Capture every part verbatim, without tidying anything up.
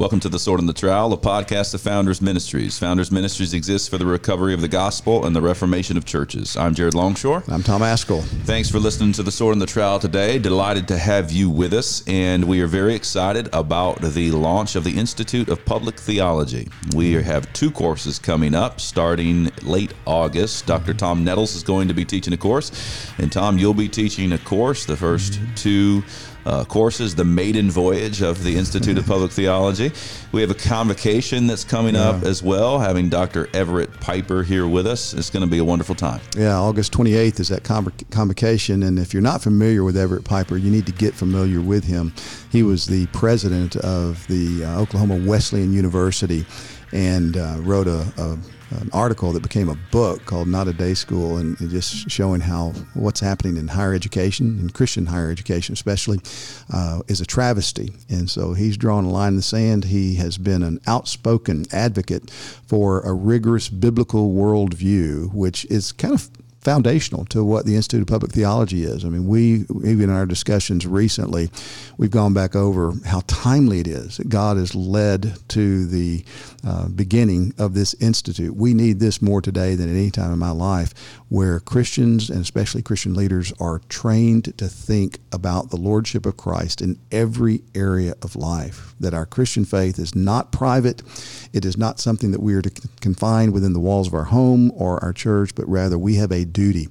Welcome to The Sword and the Trowel, a podcast of Founders Ministries. Founders Ministries exists for the recovery of the gospel and the reformation of churches. I'm Jared Longshore. I'm Tom Ascol. Thanks for listening to The Sword and the Trowel today. Delighted to have you with us, and we are very excited about the launch of the Institute of Public Theology. We have two courses coming up starting late August. Doctor Tom Nettles is going to be teaching a course, and Tom, you'll be teaching a course, the first two Uh, courses, the maiden voyage of the Institute of Public Theology. We have a convocation that's coming yeah. up as well, having Doctor Everett Piper here with us. It's going to be a wonderful time. Yeah, August twenty-eighth is that convoc- convocation, and if you're not familiar with Everett Piper, you need to get familiar with him. He was the president of the uh, Oklahoma Wesleyan University and uh, wrote a, a an article that became a book called Not a Day School, and just showing how what's happening in higher education, in Christian higher education especially, uh, is a travesty. And so he's drawn a line in the sand. He has been an outspoken advocate for a rigorous biblical worldview, which is kind of foundational to what the Institute of Public Theology is. I mean, we, even in our discussions recently, we've gone back over how timely it is that God has led to the uh, beginning of this institute. We need this more today than at any time in my life, where Christians, and especially Christian leaders, are trained to think about the Lordship of Christ in every area of life, that our Christian faith is not private. It is not something that we are to confine within the walls of our home or our church, but rather we have a duty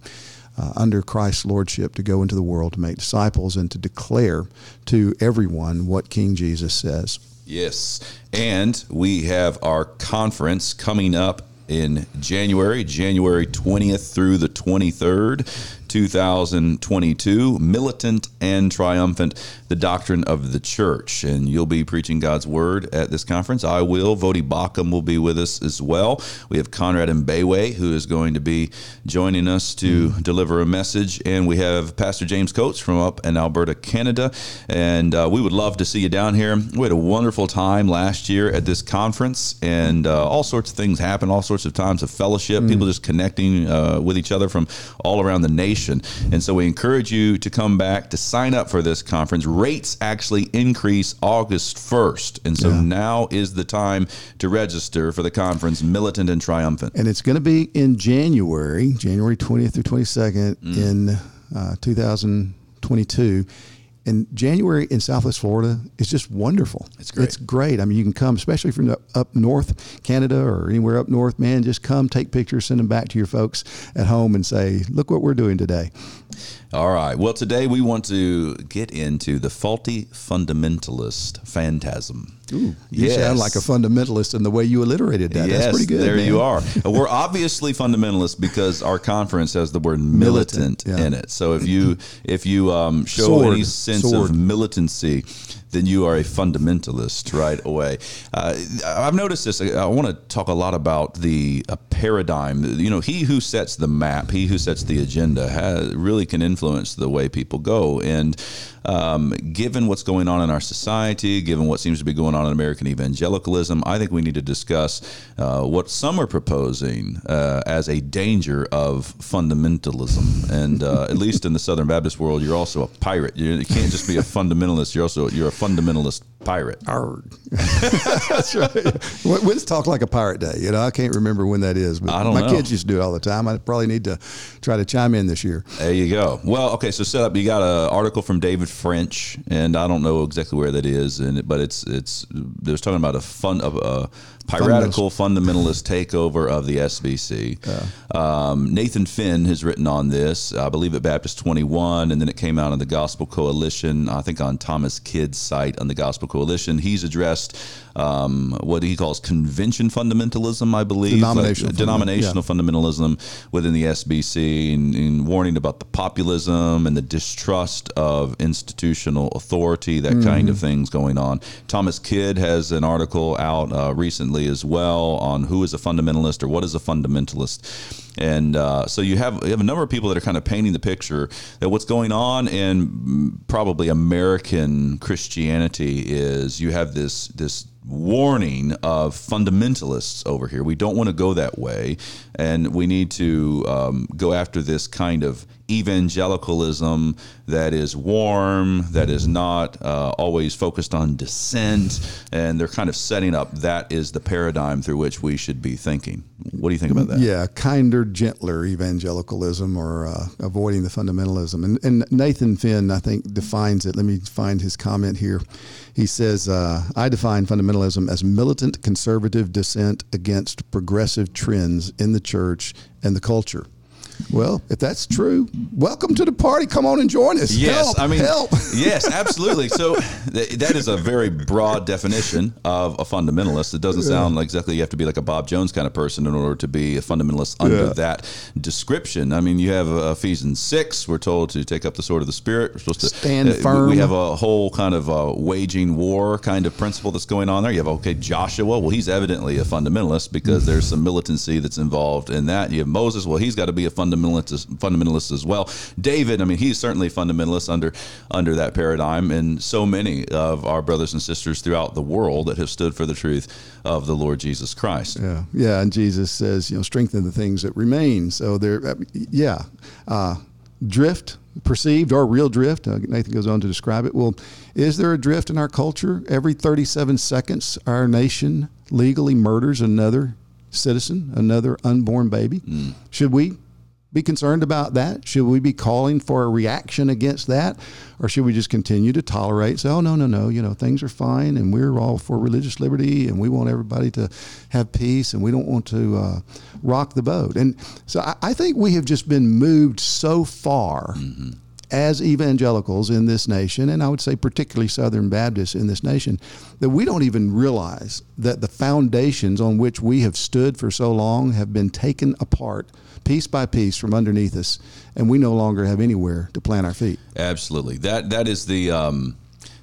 uh, under Christ's Lordship to go into the world, to make disciples, and to declare to everyone what King Jesus says. Yes, and we have our conference coming up in January, January twentieth through the twenty-third, two thousand twenty-two, Militant and Triumphant, the Doctrine of the Church. And you'll be preaching God's Word at this conference. I will. Voddie Baucham will be with us as well. We have Conrad Mbewe, who is going to be joining us to mm. deliver a message. And we have Pastor James Coates from up in Alberta, Canada. And uh, we would love to see you down here. We had a wonderful time last year at this conference, and uh, all sorts of things happen, all sorts of times of fellowship, mm. people just connecting uh, with each other from all around the nation. And so we encourage you to come back, to sign up for this conference. Rates actually increase August first. And so yeah. now is the time to register for the conference, Militant and Triumphant. And it's going to be in January, January twentieth through twenty-second mm. in uh, two thousand twenty-two. And January in Southwest Florida is just wonderful. It's great. It's great. I mean, you can come, especially from up north, Canada or anywhere up north, man, just come, take pictures, send them back to your folks at home and say, look what we're doing today. All right. Well, today we want to get into the faulty fundamentalist phantasm. Ooh, you yes. sound like a fundamentalist in the way you alliterated that. Yes, that's pretty good. There man. you are. We're obviously fundamentalists because our conference has the word militant, militant yeah. in it. So if you if you um, show Sword. any sense Sword. of militancy, then you are a fundamentalist right away. Uh, I've noticed this. I, I want to talk a lot about the uh, paradigm. You know, he who sets the map, he who sets the agenda, has, really can influence the way people go. And um, given what's going on in our society, given what seems to be going on in American evangelicalism, I think we need to discuss uh, what some are proposing uh, as a danger of fundamentalism. And uh, at least in the Southern Baptist world, you're also a pirate. You, you can't just be a fundamentalist. You're also you're a fundamentalist pirate. That's right. When's Talk Like a Pirate Day? You know, I can't remember when that is, but I don't my know. kids used to do it all the time. I probably need to try to chime in this year. There you go. Well, okay, so set up. You got an article from David French, and I don't know exactly where that is, and but it's it's there's talking about a fun of a piratical fundamentalist takeover of the S B C. Yeah. Um, Nathan Finn has written on this, I believe at Baptist twenty-one, and then it came out on the Gospel Coalition, I think on Thomas Kidd's site on the Gospel Coalition. He's addressed um, what he calls convention fundamentalism, I believe. Denominational, like, fundament- denominational yeah. fundamentalism within the S B C, and, and warning about the populism and the distrust of institutional authority, that mm-hmm. kind of thing's going on. Thomas Kidd has an article out uh, recently as well on who is a fundamentalist or what is a fundamentalist. And uh, so you have you have a number of people that are kind of painting the picture that what's going on in probably American Christianity is you have this this warning of fundamentalists over here. We don't want to go that way, and we need to um, go after this kind of evangelicalism that is warm, that is not uh, always focused on dissent, and they're kind of setting up that is the paradigm through which we should be thinking. What do you think about that? Yeah, kinder, gentler evangelicalism, or uh, avoiding the fundamentalism. And, and Nathan Finn, I think, defines it. Let me find his comment here. He says, uh, I define fundamentalism as militant conservative dissent against progressive trends in the church and the culture. Well, if that's true, welcome to the party. Come on and join us. Yes, help, I mean, help. Yes, absolutely. So th- that is a very broad definition of a fundamentalist. It doesn't sound like exactly you have to be like a Bob Jones kind of person in order to be a fundamentalist under yeah. that description. I mean, you have uh, Ephesians six. We're told to take up the sword of the Spirit. We're supposed to stand uh, firm. We have a whole kind of uh, waging war kind of principle that's going on there. You have, okay, Joshua. Well, he's evidently a fundamentalist because there's some militancy that's involved in that. You have Moses. Well, he's got to be a fundamentalist. Fundamentalist, fundamentalist as well. David, I mean, he's certainly fundamentalist under under that paradigm, and so many of our brothers and sisters throughout the world that have stood for the truth of the Lord Jesus Christ. Yeah, yeah, and Jesus says, you know, strengthen the things that remain. So there, yeah, uh, drift, perceived or real drift. Uh, Nathan goes on to describe it. Well, is there a drift in our culture? Every thirty-seven seconds, our nation legally murders another citizen, another unborn baby. Mm. Should we be concerned about that? Should we be calling for a reaction against that? Or should we just continue to tolerate, say, oh, no, no, no, you know, things are fine, and we're all for religious liberty, and we want everybody to have peace, and we don't want to uh, rock the boat. And so I, I think we have just been moved so far mm-hmm. as evangelicals in this nation, and I would say particularly Southern Baptists in this nation, that we don't even realize that the foundations on which we have stood for so long have been taken apart piece by piece from underneath us, and we no longer have anywhere to plant our feet. Absolutely. That that is the um,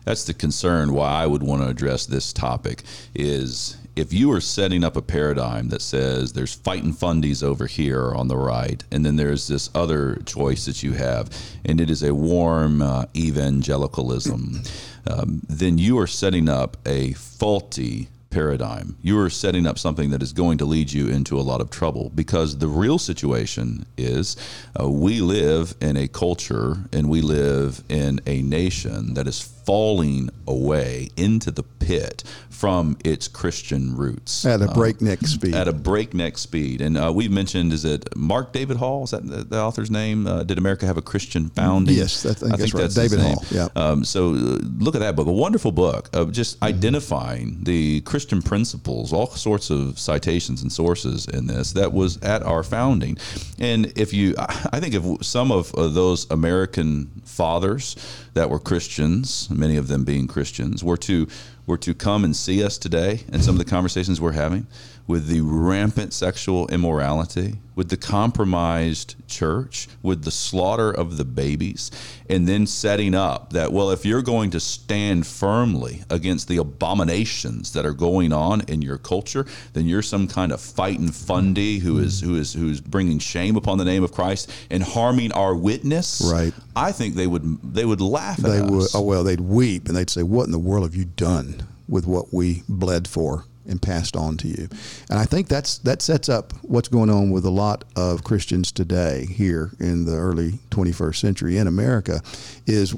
that's the concern why I would want to address this topic is if you are setting up a paradigm that says there's fighting fundies over here on the right, and then there's this other choice that you have, and it is a warm uh, evangelicalism, um, then you are setting up a faulty paradigm. You are setting up something that is going to lead you into a lot of trouble, because the real situation is uh, we live in a culture and we live in a nation that is falling away into the pit from its Christian roots. At a breakneck um, speed. At a breakneck speed. And uh, we mentioned, is it Mark David Hall? Is that the, the author's name? Uh, Did America Have a Christian Founding? Yes, I think, I think that's, that's right. David Hall. Yeah. Um, so uh, look at that book, a wonderful book of just mm-hmm. identifying the Christian Christian principles, all sorts of citations and sources in this that was at our founding. And if you, I think if some of those American fathers that were Christians, many of them being Christians, were to were to come and see us today and some of the conversations we're having with the rampant sexual immorality, with the compromised church, with the slaughter of the babies, and then setting up that, well, if you're going to stand firmly against the abominations that are going on in your culture, then you're some kind of fighting fundy who is who is who's bringing shame upon the name of Christ and harming our witness. Right. I think they would they would laugh at they us. Would, oh well, they'd weep and they'd say, "What in the world have you done with what we bled for and passed on to you?" And I think that's that sets up what's going on with a lot of Christians today here in the early twenty-first century in America, is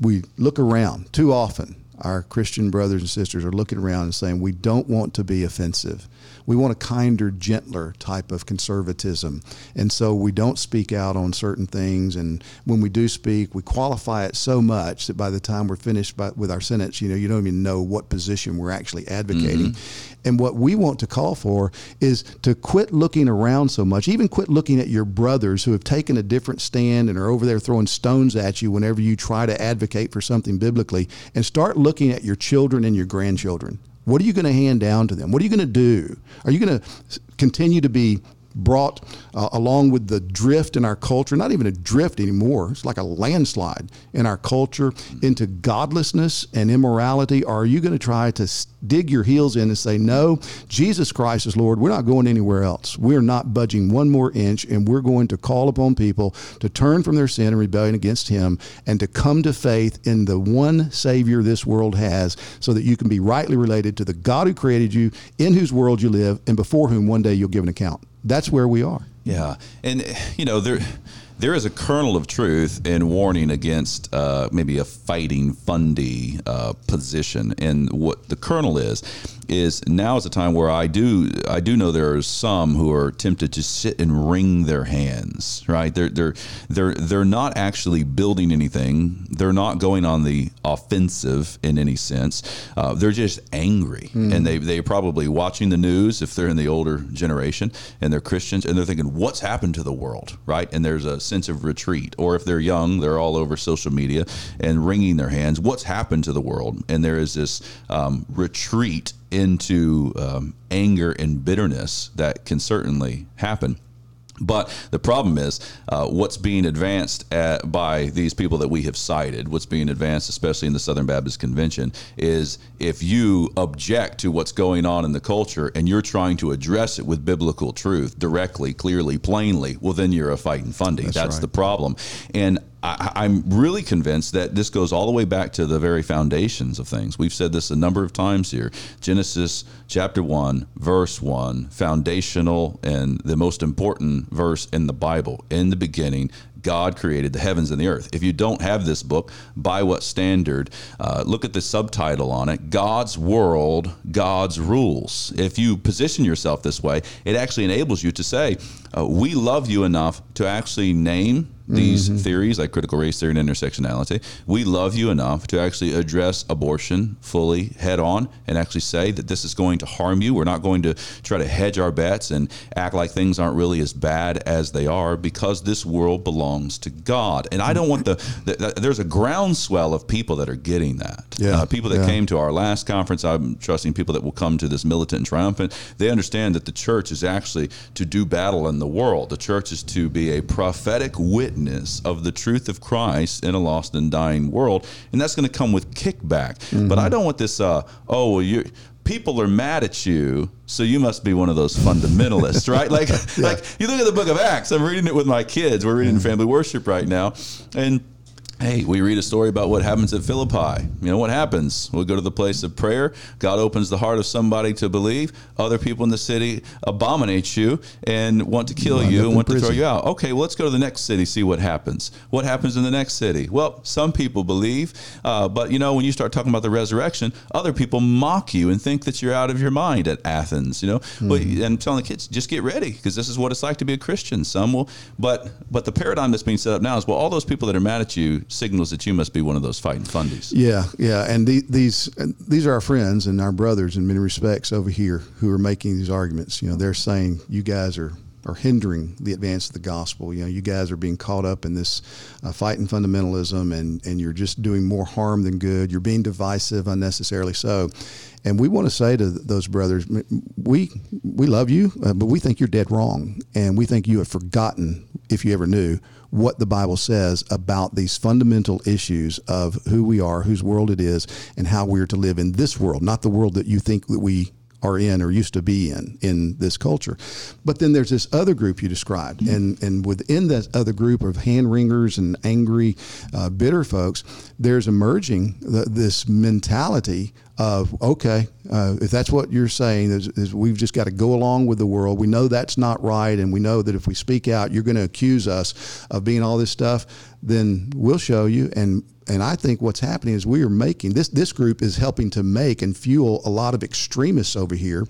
we look around too often. Our Christian brothers and sisters are looking around and saying, we don't want to be offensive. We want a kinder, gentler type of conservatism. And so we don't speak out on certain things. And when we do speak, we qualify it so much that by the time we're finished by, with our sentence, you know, you don't even know what position we're actually advocating. Mm-hmm. And what we want to call for is to quit looking around so much, even quit looking at your brothers who have taken a different stand and are over there throwing stones at you whenever you try to advocate for something biblically, and start looking at your children and your grandchildren. What are you going to hand down to them? What are you going to do? Are you going to continue to be brought uh, along with the drift in our culture, not even a drift anymore, it's like a landslide in our culture, into godlessness and immorality? Or are you going to try to dig your heels in and say, no, Jesus Christ is Lord, we're not going anywhere else, we're not budging one more inch, and we're going to call upon people to turn from their sin and rebellion against him and to come to faith in the one Savior this world has, so that you can be rightly related to the God who created you, in whose world you live, and before whom one day you'll give an account. That's where we are. Yeah. And, you know, there there is a kernel of truth in warning against uh, maybe a fighting fundy uh, position. And what the kernel is, is now is a time where I do I do know there are some who are tempted to sit and wring their hands, right? They're they're they're they're not actually building anything. They're not going on the offensive in any sense. Uh, they're just angry, mm. and they they're probably watching the news if they're in the older generation, and they're Christians, and they're thinking, what's happened to the world, right? And there's a sense of retreat. Or if they're young, they're all over social media and wringing their hands. What's happened to the world? And there is this um, retreat into um, anger and bitterness that can certainly happen. But the problem is uh, what's being advanced at, by these people that we have cited, what's being advanced, especially in the Southern Baptist Convention, is if you object to what's going on in the culture and you're trying to address it with biblical truth directly, clearly, plainly, well, then you're a fighting fundy. That's, That's right. the problem. And I, I'm really convinced that this goes all the way back to the very foundations of things. We've said this a number of times here. Genesis chapter one, verse one, foundational and the most important verse in the Bible. In the beginning, God created the heavens and the earth. If you don't have this book, by what standard? Uh, look at the subtitle on it, God's World, God's Rules. If you position yourself this way, it actually enables you to say, uh, we love you enough to actually name these mm-hmm. theories like critical race theory and intersectionality. We love you enough to actually address abortion fully head on and actually say that this is going to harm you. We're not going to try to hedge our bets and act like things aren't really as bad as they are, because this world belongs to God. And I don't want the, the, the there's a groundswell of people that are getting that. Yeah. Uh, people that yeah. came to our last conference, I'm trusting people that will come to this Militant and Triumphant, they understand that the church is actually to do battle in the world. The church is to be a prophetic witness of the truth of Christ in a lost and dying world, and that's going to come with kickback. Mm-hmm. But I don't want this. Uh, oh, well, you people are mad at you, so you must be one of those fundamentalists, right? Like, yeah. like you look at the Book of Acts. I'm reading it with my kids. We're reading mm-hmm. family worship right now, and. Hey, we read a story about what happens at Philippi. You know, what happens? We'll go to the place of prayer. God opens the heart of somebody to believe. Other people in the city abominate you and want to kill you and want to throw you out. Okay, well, let's go to the next city, see what happens. What happens in the next city? Well, some people believe, uh, but, you know, when you start talking about the resurrection, other people mock you and think that you're out of your mind at Athens, you know. Mm-hmm. But, and I'm telling the kids, just get ready, because this is what it's like to be a Christian. Some will, but but the paradigm that's being set up now is, well, all those people that are mad at you, signals that you must be one of those fighting fundies. Yeah, yeah, and the, these and these are our friends and our brothers in many respects over here who are making these arguments. You know, they're saying you guys are, are hindering the advance of the gospel. You know, you guys are being caught up in this uh, fighting fundamentalism, and, and you're just doing more harm than good. You're being divisive unnecessarily so. And we want to say to those brothers, we we love you, uh, but we think you're dead wrong, and we think you have forgotten, if you ever knew, what the Bible says about these fundamental issues of who we are, whose world it is, and how we're to live in this world, not the world that you think that we are in or used to be in, in this culture. But then there's this other group you described, mm-hmm. and, and within that other group of hand wringers and angry, uh, bitter folks, there's emerging the, this mentality of, okay, uh, if that's what you're saying, is, is we've just got to go along with the world. We know that's not right, and we know that if we speak out, you're going to accuse us of being all this stuff, then we'll show you. And And I think what's happening is we are making, this this group is helping to make and fuel a lot of extremists over here.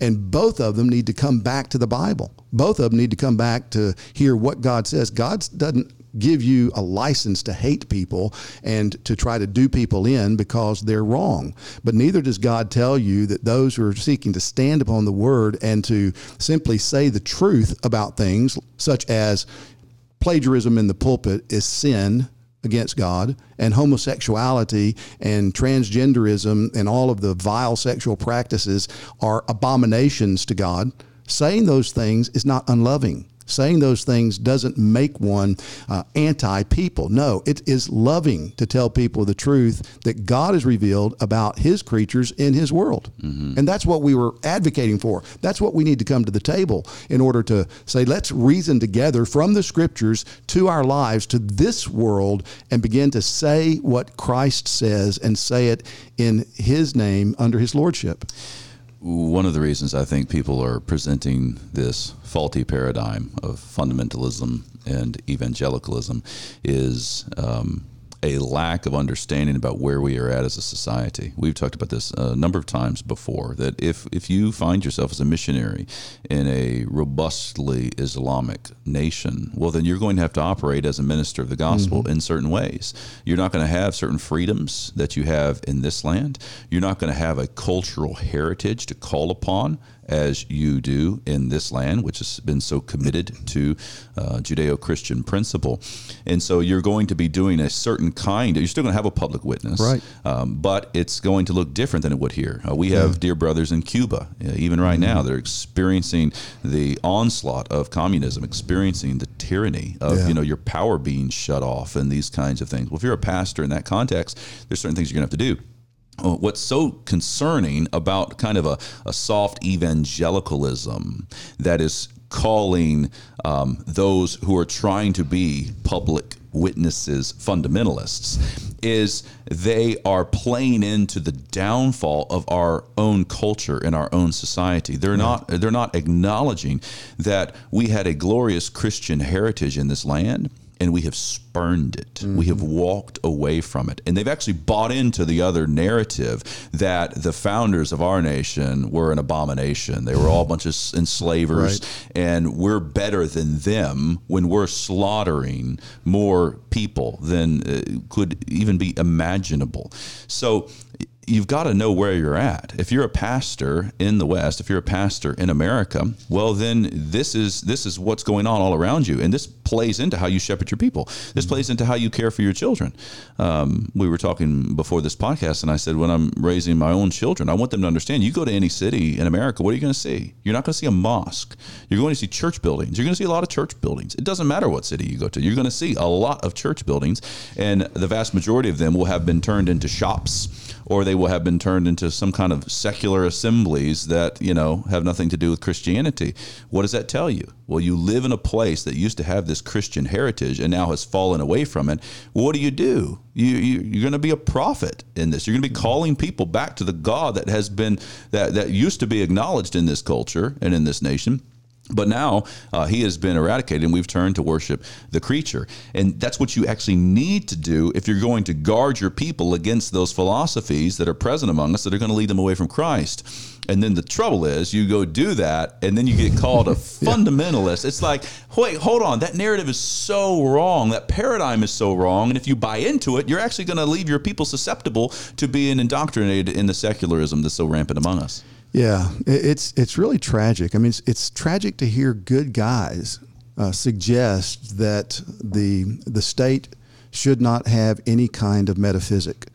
And both of them need to come back to the Bible. Both of them need to come back to hear what God says. God doesn't give you a license to hate people and to try to do people in because they're wrong. But neither does God tell you that those who are seeking to stand upon the word and to simply say the truth about things, such as plagiarism in the pulpit is sin against God, and homosexuality and transgenderism and all of the vile sexual practices are abominations to God. Saying those things is not unloving. Saying those things doesn't make one uh, anti-people. No, it is loving to tell people the truth that God has revealed about his creatures in his world. Mm-hmm. And that's what we were advocating for. That's what we need to come to the table in order to say, let's reason together from the scriptures to our lives, to this world, and begin to say what Christ says and say it in his name under his lordship. One of the reasons I think people are presenting this faulty paradigm of fundamentalism and evangelicalism is um, a lack of understanding about where we are at as a society. We've talked about this a number of times before, that if, if you find yourself as a missionary in a robustly Islamic nation, well, then you're going to have to operate as a minister of the gospel mm-hmm. in certain ways. You're not going to have certain freedoms that you have in this land. You're not going to have a cultural heritage to call upon as you do in this land, which has been so committed to uh, Judeo-Christian principle. And so you're going to be doing a certain kind, you're still going to have a public witness, right? Um, but it's going to look different than it would here. Uh, we yeah. have dear brothers in Cuba, uh, even right mm-hmm. now, they're experiencing the onslaught of communism, experiencing the tyranny of yeah. you know your power being shut off and these kinds of things. Well, if you're a pastor in that context, there's certain things you're going to have to do. What's so concerning about kind of a, a soft evangelicalism that is calling um, those who are trying to be public witnesses fundamentalists is they are playing into the downfall of our own culture and our own society. They're not they're not acknowledging that we had a glorious Christian heritage in this land, and we have spurned it. Mm-hmm. We have walked away from it. And they've actually bought into the other narrative that the founders of our nation were an abomination. They were all a bunch of enslavers, right. and we're better than them when we're slaughtering more people than uh, could even be imaginable. So you've got to know where you're at. If you're a pastor in the West, if you're a pastor in America, well, then this is this is what's going on all around you. And this plays into how you shepherd your people. This plays into how you care for your children. Um, we were talking before this podcast, and I said, when I'm raising my own children, I want them to understand, you go to any city in America, what are you going to see? You're not going to see a mosque. You're going to see church buildings. You're going to see a lot of church buildings. It doesn't matter what city you go to. You're going to see a lot of church buildings, and the vast majority of them will have been turned into shops, or they will have been turned into some kind of secular assemblies that, you know, have nothing to do with Christianity. What does that tell you? Well, you live in a place that used to have this Christian heritage and now has fallen away from it. What do you do? You, you, you're going to be a prophet in this. You're going to be calling people back to the God that has been, that, that used to be acknowledged in this culture and in this nation. But now uh, he has been eradicated, and we've turned to worship the creature. And that's what you actually need to do if you're going to guard your people against those philosophies that are present among us that are going to lead them away from Christ. And then the trouble is you go do that, and then you get called a yeah. fundamentalist. It's like, wait, hold on. That narrative is so wrong. That paradigm is so wrong. And if you buy into it, you're actually going to leave your people susceptible to being indoctrinated in the secularism that's so rampant among us. Yeah, it's it's really tragic. I mean, it's, it's tragic to hear good guys uh, suggest that the the state should not have any kind of metaphysic,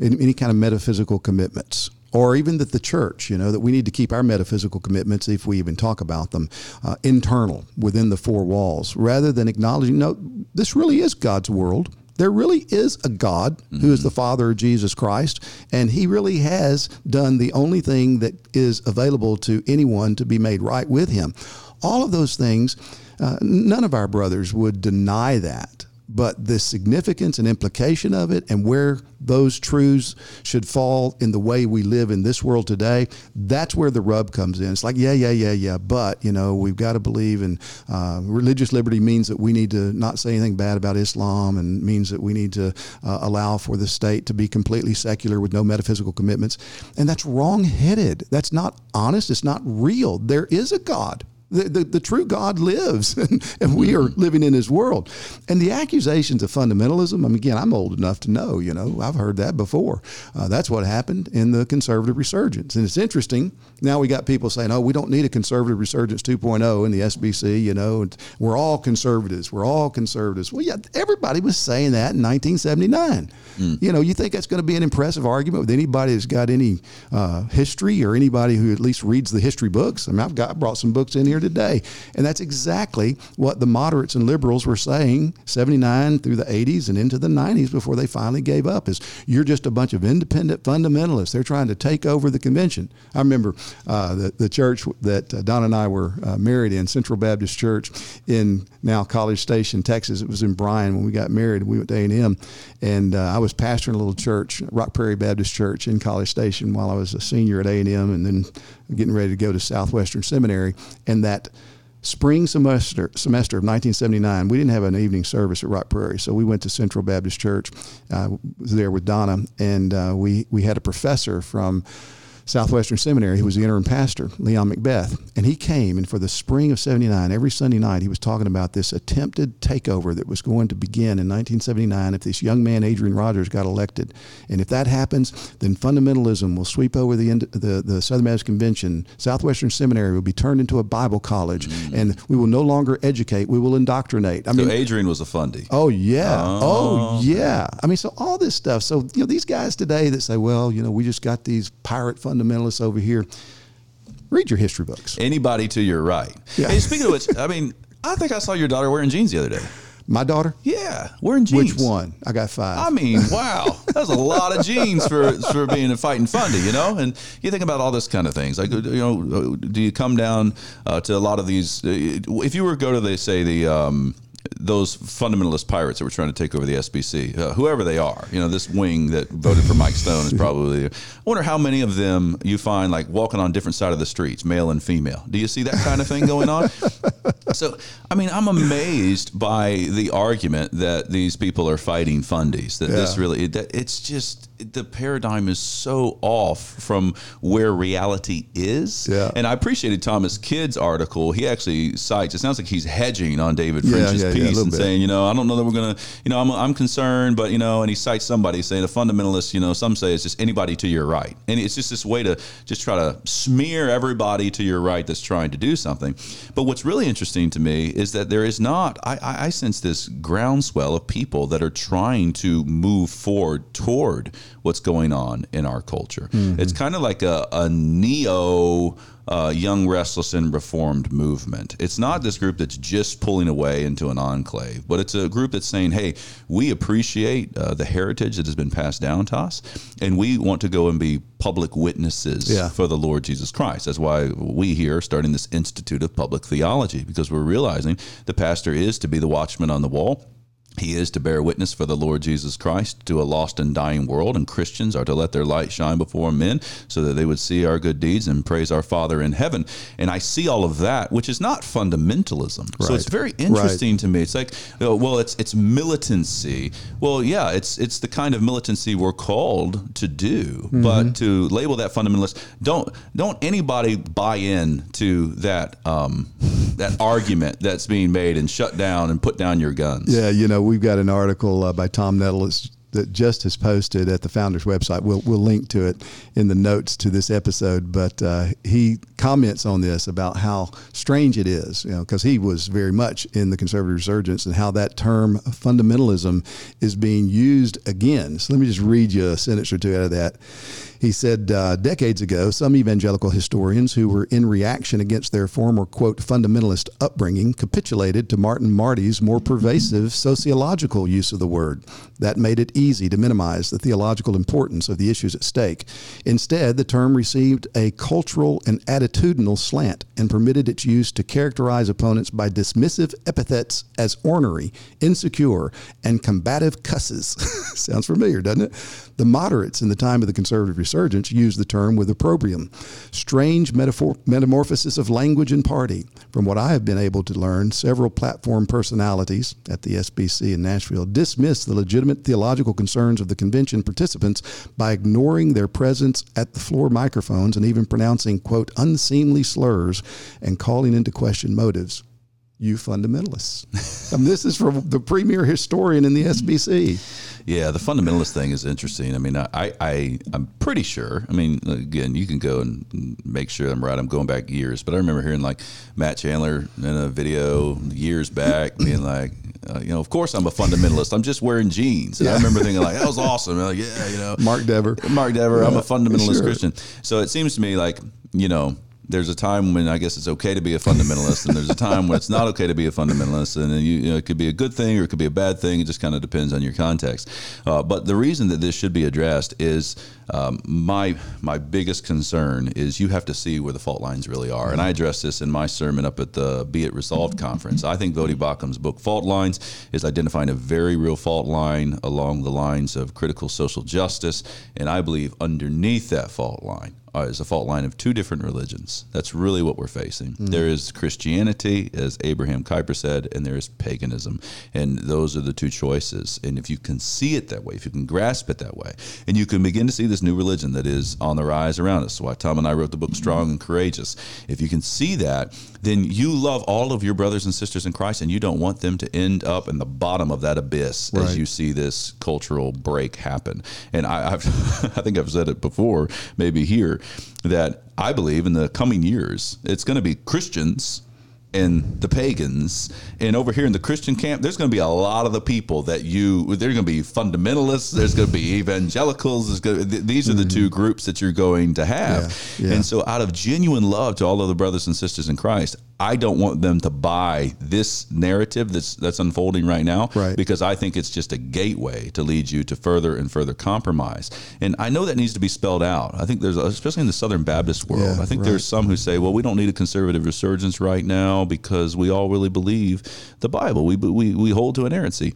any kind of metaphysical commitments, or even that the church, you know, that we need to keep our metaphysical commitments, if we even talk about them, uh, internal within the four walls, rather than acknowledging, no, this really is God's world. There really is a God mm-hmm. who is the Father of Jesus Christ, and he really has done the only thing that is available to anyone to be made right with him. All of those things, uh, none of our brothers would deny that, but the significance and implication of it and where those truths should fall in the way we live in this world today, that's where the rub comes in. It's like, yeah, yeah, yeah, yeah, but, you know, we've got to believe in uh, religious liberty means that we need to not say anything bad about Islam, and means that we need to uh, allow for the state to be completely secular with no metaphysical commitments. And that's wrong-headed. That's not honest. It's not real. There is a God. The, the, the true God lives, and, and we are living in his world. And the accusations of fundamentalism, I mean, again, I'm old enough to know, you know, I've heard that before. Uh, that's what happened in the conservative resurgence. And it's interesting, now we got people saying, oh, we don't need a conservative resurgence two point oh in the S B C, you know, and we're all conservatives, we're all conservatives. Well, yeah, everybody was saying that in nineteen seventy-nine. Mm. You know, you think that's going to be an impressive argument with anybody that's got any uh, history or anybody who at least reads the history books? I mean, I've got I brought some books in here today. And that's exactly what the moderates and liberals were saying seventy-nine through the eighties and into the nineties before they finally gave up, is you're just a bunch of independent fundamentalists. They're trying to take over the convention. I remember uh, the, the church that uh, Donna and I were uh, married in, Central Baptist Church in now College Station, Texas. It was in Bryan when we got married. We went to A and M, and uh, I was pastoring a little church, Rock Prairie Baptist Church in College Station, while I was a senior at A and M and then getting ready to go to Southwestern Seminary. And that spring semester semester of nineteen seventy-nine, we didn't have an evening service at Rock Prairie, so we went to Central Baptist Church. I uh, was there with Donna, and uh, we, we had a professor from Southwestern Seminary who was the interim pastor, Leon Macbeth, and he came, and for the spring of seventy-nine, every Sunday night, he was talking about this attempted takeover that was going to begin in nineteen seventy-nine if this young man, Adrian Rogers, got elected. And if that happens, then fundamentalism will sweep over the the, the Southern Baptist Convention. Southwestern Seminary will be turned into a Bible college, mm-hmm. and we will no longer educate, we will indoctrinate. I so mean, Adrian was a fundie. Oh, yeah. Oh, oh yeah. I mean, so all this stuff. So, you know, these guys today that say, well, you know, we just got these pirate funders, fundamentalists over here, read your history books. Anybody to your right. Yeah. Hey, speaking of which, I mean, I think I saw your daughter wearing jeans the other day. My daughter? Yeah, wearing jeans. Which one? I got five. I mean, wow. That's a lot of jeans for, for being a fighting fundie, you know? And you think about all this kind of things. Like, you know, do you come down uh, to a lot of these? Uh, if you were to go to, they say, the um, those fundamentalist pirates that were trying to take over the S B C, uh, whoever they are, you know, this wing that voted for Mike Stone is probably, I wonder how many of them you find like walking on different side of the streets, male and female. Do you see that kind of thing going on? So, I mean, I'm amazed by the argument that these people are fighting fundies, that yeah. this really, that it's just, the paradigm is so off from where reality is. Yeah. And I appreciated Thomas Kidd's article. He actually cites, it sounds like he's hedging on David French's yeah, yeah, piece yeah, and bit. saying, you know, I don't know that we're going to, you know, I'm, I'm concerned, but, you know, and he cites somebody saying a fundamentalist, you know, some say it's just anybody to your right. And it's just this way to just try to smear everybody to your right that's trying to do something. But what's really interesting to me is that there is not, I, I sense this groundswell of people that are trying to move forward toward what's going on in our culture. Mm-hmm. It's kind of like a, a neo uh, young, restless, and reformed movement. It's not this group that's just pulling away into an enclave, but it's a group that's saying, hey, we appreciate uh, the heritage that has been passed down to us, and we want to go and be public witnesses yeah. for the Lord Jesus Christ. That's why we here are starting this Institute of Public Theology, because we're realizing the pastor is to be the watchman on the wall. He is to bear witness for the Lord Jesus Christ to a lost and dying world, and Christians are to let their light shine before men so that they would see our good deeds and praise our Father in heaven. And I see all of that, which is not fundamentalism. Right. So it's very interesting right. to me. It's like, well, it's it's militancy. Well, yeah, it's it's the kind of militancy we're called to do, mm-hmm. but to label that fundamentalist, don't don't anybody buy in to that um, that argument that's being made, and shut down and put down your guns. Yeah, you know, we've got an article uh, by Tom Nettles that just has posted at the Founders website. We'll we'll link to it in the notes to this episode. But uh, he comments on this about how strange it is, you know, because he was very much in the conservative resurgence, and how that term fundamentalism is being used again. So let me just read you a sentence or two out of that. He said, uh, decades ago, some evangelical historians who were in reaction against their former, quote, fundamentalist upbringing capitulated to Martin Marty's more pervasive sociological use of the word. That made it easy to minimize the theological importance of the issues at stake. Instead, the term received a cultural and attitudinal slant and permitted its use to characterize opponents by dismissive epithets as ornery, insecure, and combative cusses. Sounds familiar, doesn't it? The moderates in the time of the conservative resurgence used the term with opprobrium. Strange metaphor- metamorphosis of language and party. From what I have been able to learn, several platform personalities at the S B C in Nashville dismissed the legitimate theological concerns of the convention participants by ignoring their presence at the floor microphones and even pronouncing, quote, unseemly slurs and calling into question motives. You fundamentalists. I mean, this is from the premier historian in the S B C. Yeah, the fundamentalist thing is interesting. I mean, I, I, I, I'm pretty sure. I mean, again, you can go and make sure I'm right. I'm going back years. But I remember hearing, like, Matt Chandler in a video years back being like, Uh, you know, of course I'm a fundamentalist. I'm just wearing jeans. And yeah. I remember thinking, like, that was awesome. Like, yeah, you know. Mark Dever. Mark Dever. Yeah, I'm a fundamentalist sure. Christian. So it seems to me like, you know, there's a time when I guess it's okay to be a fundamentalist, and there's a time when it's not okay to be a fundamentalist. And you, you know, it could be a good thing or it could be a bad thing. It just kind of depends on your context. Uh, but the reason that this should be addressed is um, my my biggest concern is you have to see where the fault lines really are. And I addressed this in my sermon up at the Be It Resolved conference. I think Voddie Baucham's book, Fault Lines, is identifying a very real fault line along the lines of critical social justice. And I believe underneath that fault line is a fault line of two different religions. That's really what we're facing. Mm-hmm. There is Christianity, as Abraham Kuyper said, and there is paganism. And those are the two choices. And if you can see it that way, if you can grasp it that way, and you can begin to see this new religion that is on the rise around us. So why Tom and I wrote the book Strong and Courageous. If you can see that, then you love all of your brothers and sisters in Christ, and you don't want them to end up in the bottom of that abyss right. as you see this cultural break happen. And I, I've, I think I've said it before, maybe here, that I believe in the coming years, it's going to be Christians and the pagans. And over here in the Christian camp, there's going to be a lot of the people that you, they're going to be fundamentalists. There's going to be evangelicals. There's going to, th- these are the mm-hmm. two groups that you're going to have. Yeah, yeah. And so out of genuine love to all of the brothers and sisters in Christ, I don't want them to buy this narrative that's that's unfolding right now right. because I think it's just a gateway to lead you to further and further compromise. And I know that needs to be spelled out. I think there's, especially in the Southern Baptist world, yeah, I think right. there's some who say, well, we don't need a conservative resurgence right now because we all really believe the Bible. We we we hold to inerrancy.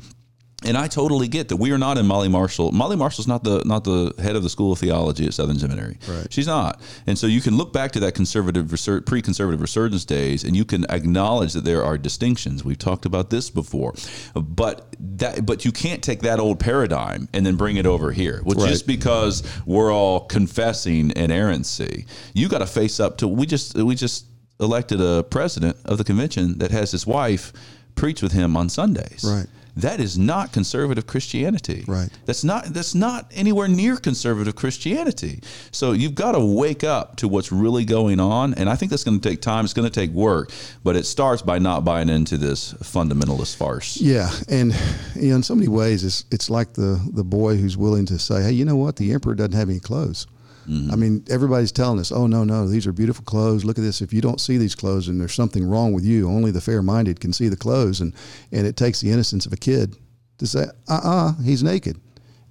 And I totally get that we are not in Molly Marshall. Molly Marshall's not the not the head of the School of Theology at Southern Seminary. Right. She's not. And so you can look back to that conservative resur- pre-conservative resurgence days, and you can acknowledge that there are distinctions. We've talked about this before. But that but you can't take that old paradigm and then bring it over here. Well, right. just because we're all confessing inerrancy, you got to face up to we just we just elected a president of the convention that has his wife preach with him on Sundays. Right. That is not conservative Christianity. Right. That's not that's not anywhere near conservative Christianity. So you've got to wake up to what's really going on, and I think that's going to take time. It's going to take work, but it starts by not buying into this fundamentalist farce. Yeah, and you know, in so many ways, it's it's like the the boy who's willing to say, "Hey, you know what? The emperor doesn't have any clothes." Mm-hmm. I mean, everybody's telling us, oh, no, no, these are beautiful clothes. Look at this. If you don't see these clothes and there's something wrong with you, only the fair-minded can see the clothes. And, and it takes the innocence of a kid to say, uh-uh, he's naked.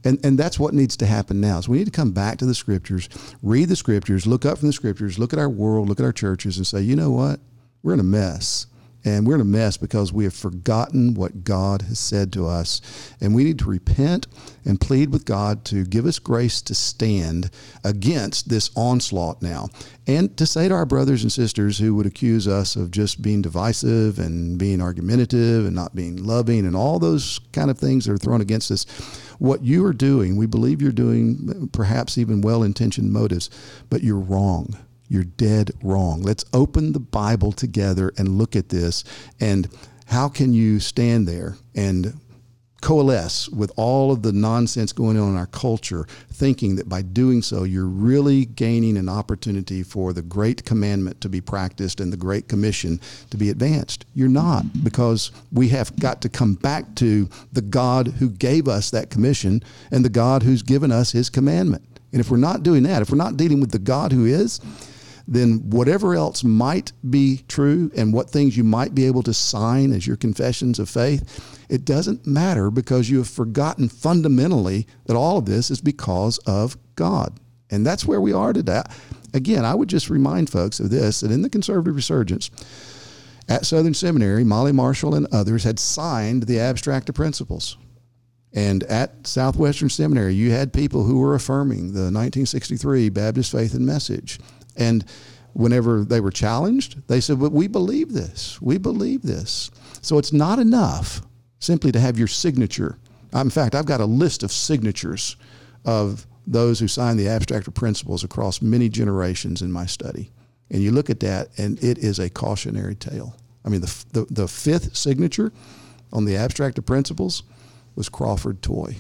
And and that's what needs to happen now. So we need to come back to the scriptures, read the scriptures, look up from the scriptures, look at our world, look at our churches and say, you know what? We're in a mess. And we're in a mess because we have forgotten what God has said to us. And we need to repent and plead with God to give us grace to stand against this onslaught now. And to say to our brothers and sisters who would accuse us of just being divisive and being argumentative and not being loving and all those kind of things that are thrown against us, what you are doing, we believe you're doing perhaps even well-intentioned motives, but you're wrong. You're dead wrong. Let's open the Bible together and look at this. And how can you stand there and coalesce with all of the nonsense going on in our culture, thinking that by doing so, you're really gaining an opportunity for the great commandment to be practiced and the Great Commission to be advanced? You're not, because we have got to come back to the God who gave us that commission and the God who's given us his commandment. And if we're not doing that, if we're not dealing with the God who is, then whatever else might be true and what things you might be able to sign as your confessions of faith, it doesn't matter because you have forgotten fundamentally that all of this is because of God. And that's where we are today. Again, I would just remind folks of this, that in the conservative resurgence at Southern Seminary, Molly Marshall and others had signed the Abstract of Principles. And at Southwestern Seminary, you had people who were affirming the nineteen sixty-three Baptist faith and message. And whenever they were challenged, they said, but we believe this. We believe this. So it's not enough simply to have your signature. In fact, I've got a list of signatures of those who signed the abstract of principles across many generations in my study. And you look at that, and it is a cautionary tale. I mean, the the, the fifth signature on the abstract of principles was Crawford Toy,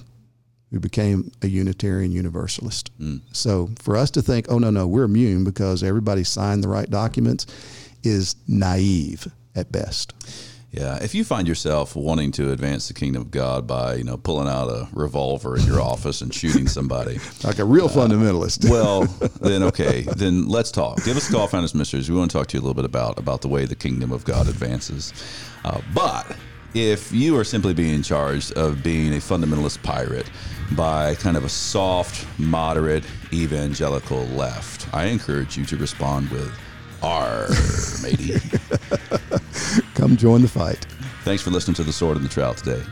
who became a Unitarian Universalist. Mm. So for us to think, oh, no, no, we're immune because everybody signed the right documents is naive at best. Yeah, if you find yourself wanting to advance the kingdom of God by, you know, pulling out a revolver in your office and shooting somebody. Like a real uh, fundamentalist. Well, then, okay, then let's talk. Give us a call, Founders Ministries. We want to talk to you a little bit about, about the way the kingdom of God advances. Uh, but if you are simply being charged of being a fundamentalist pirate by kind of a soft, moderate, evangelical left, I encourage you to respond with, "Arr, matey." Come join the fight. Thanks for listening to The Sword and the Trowel today.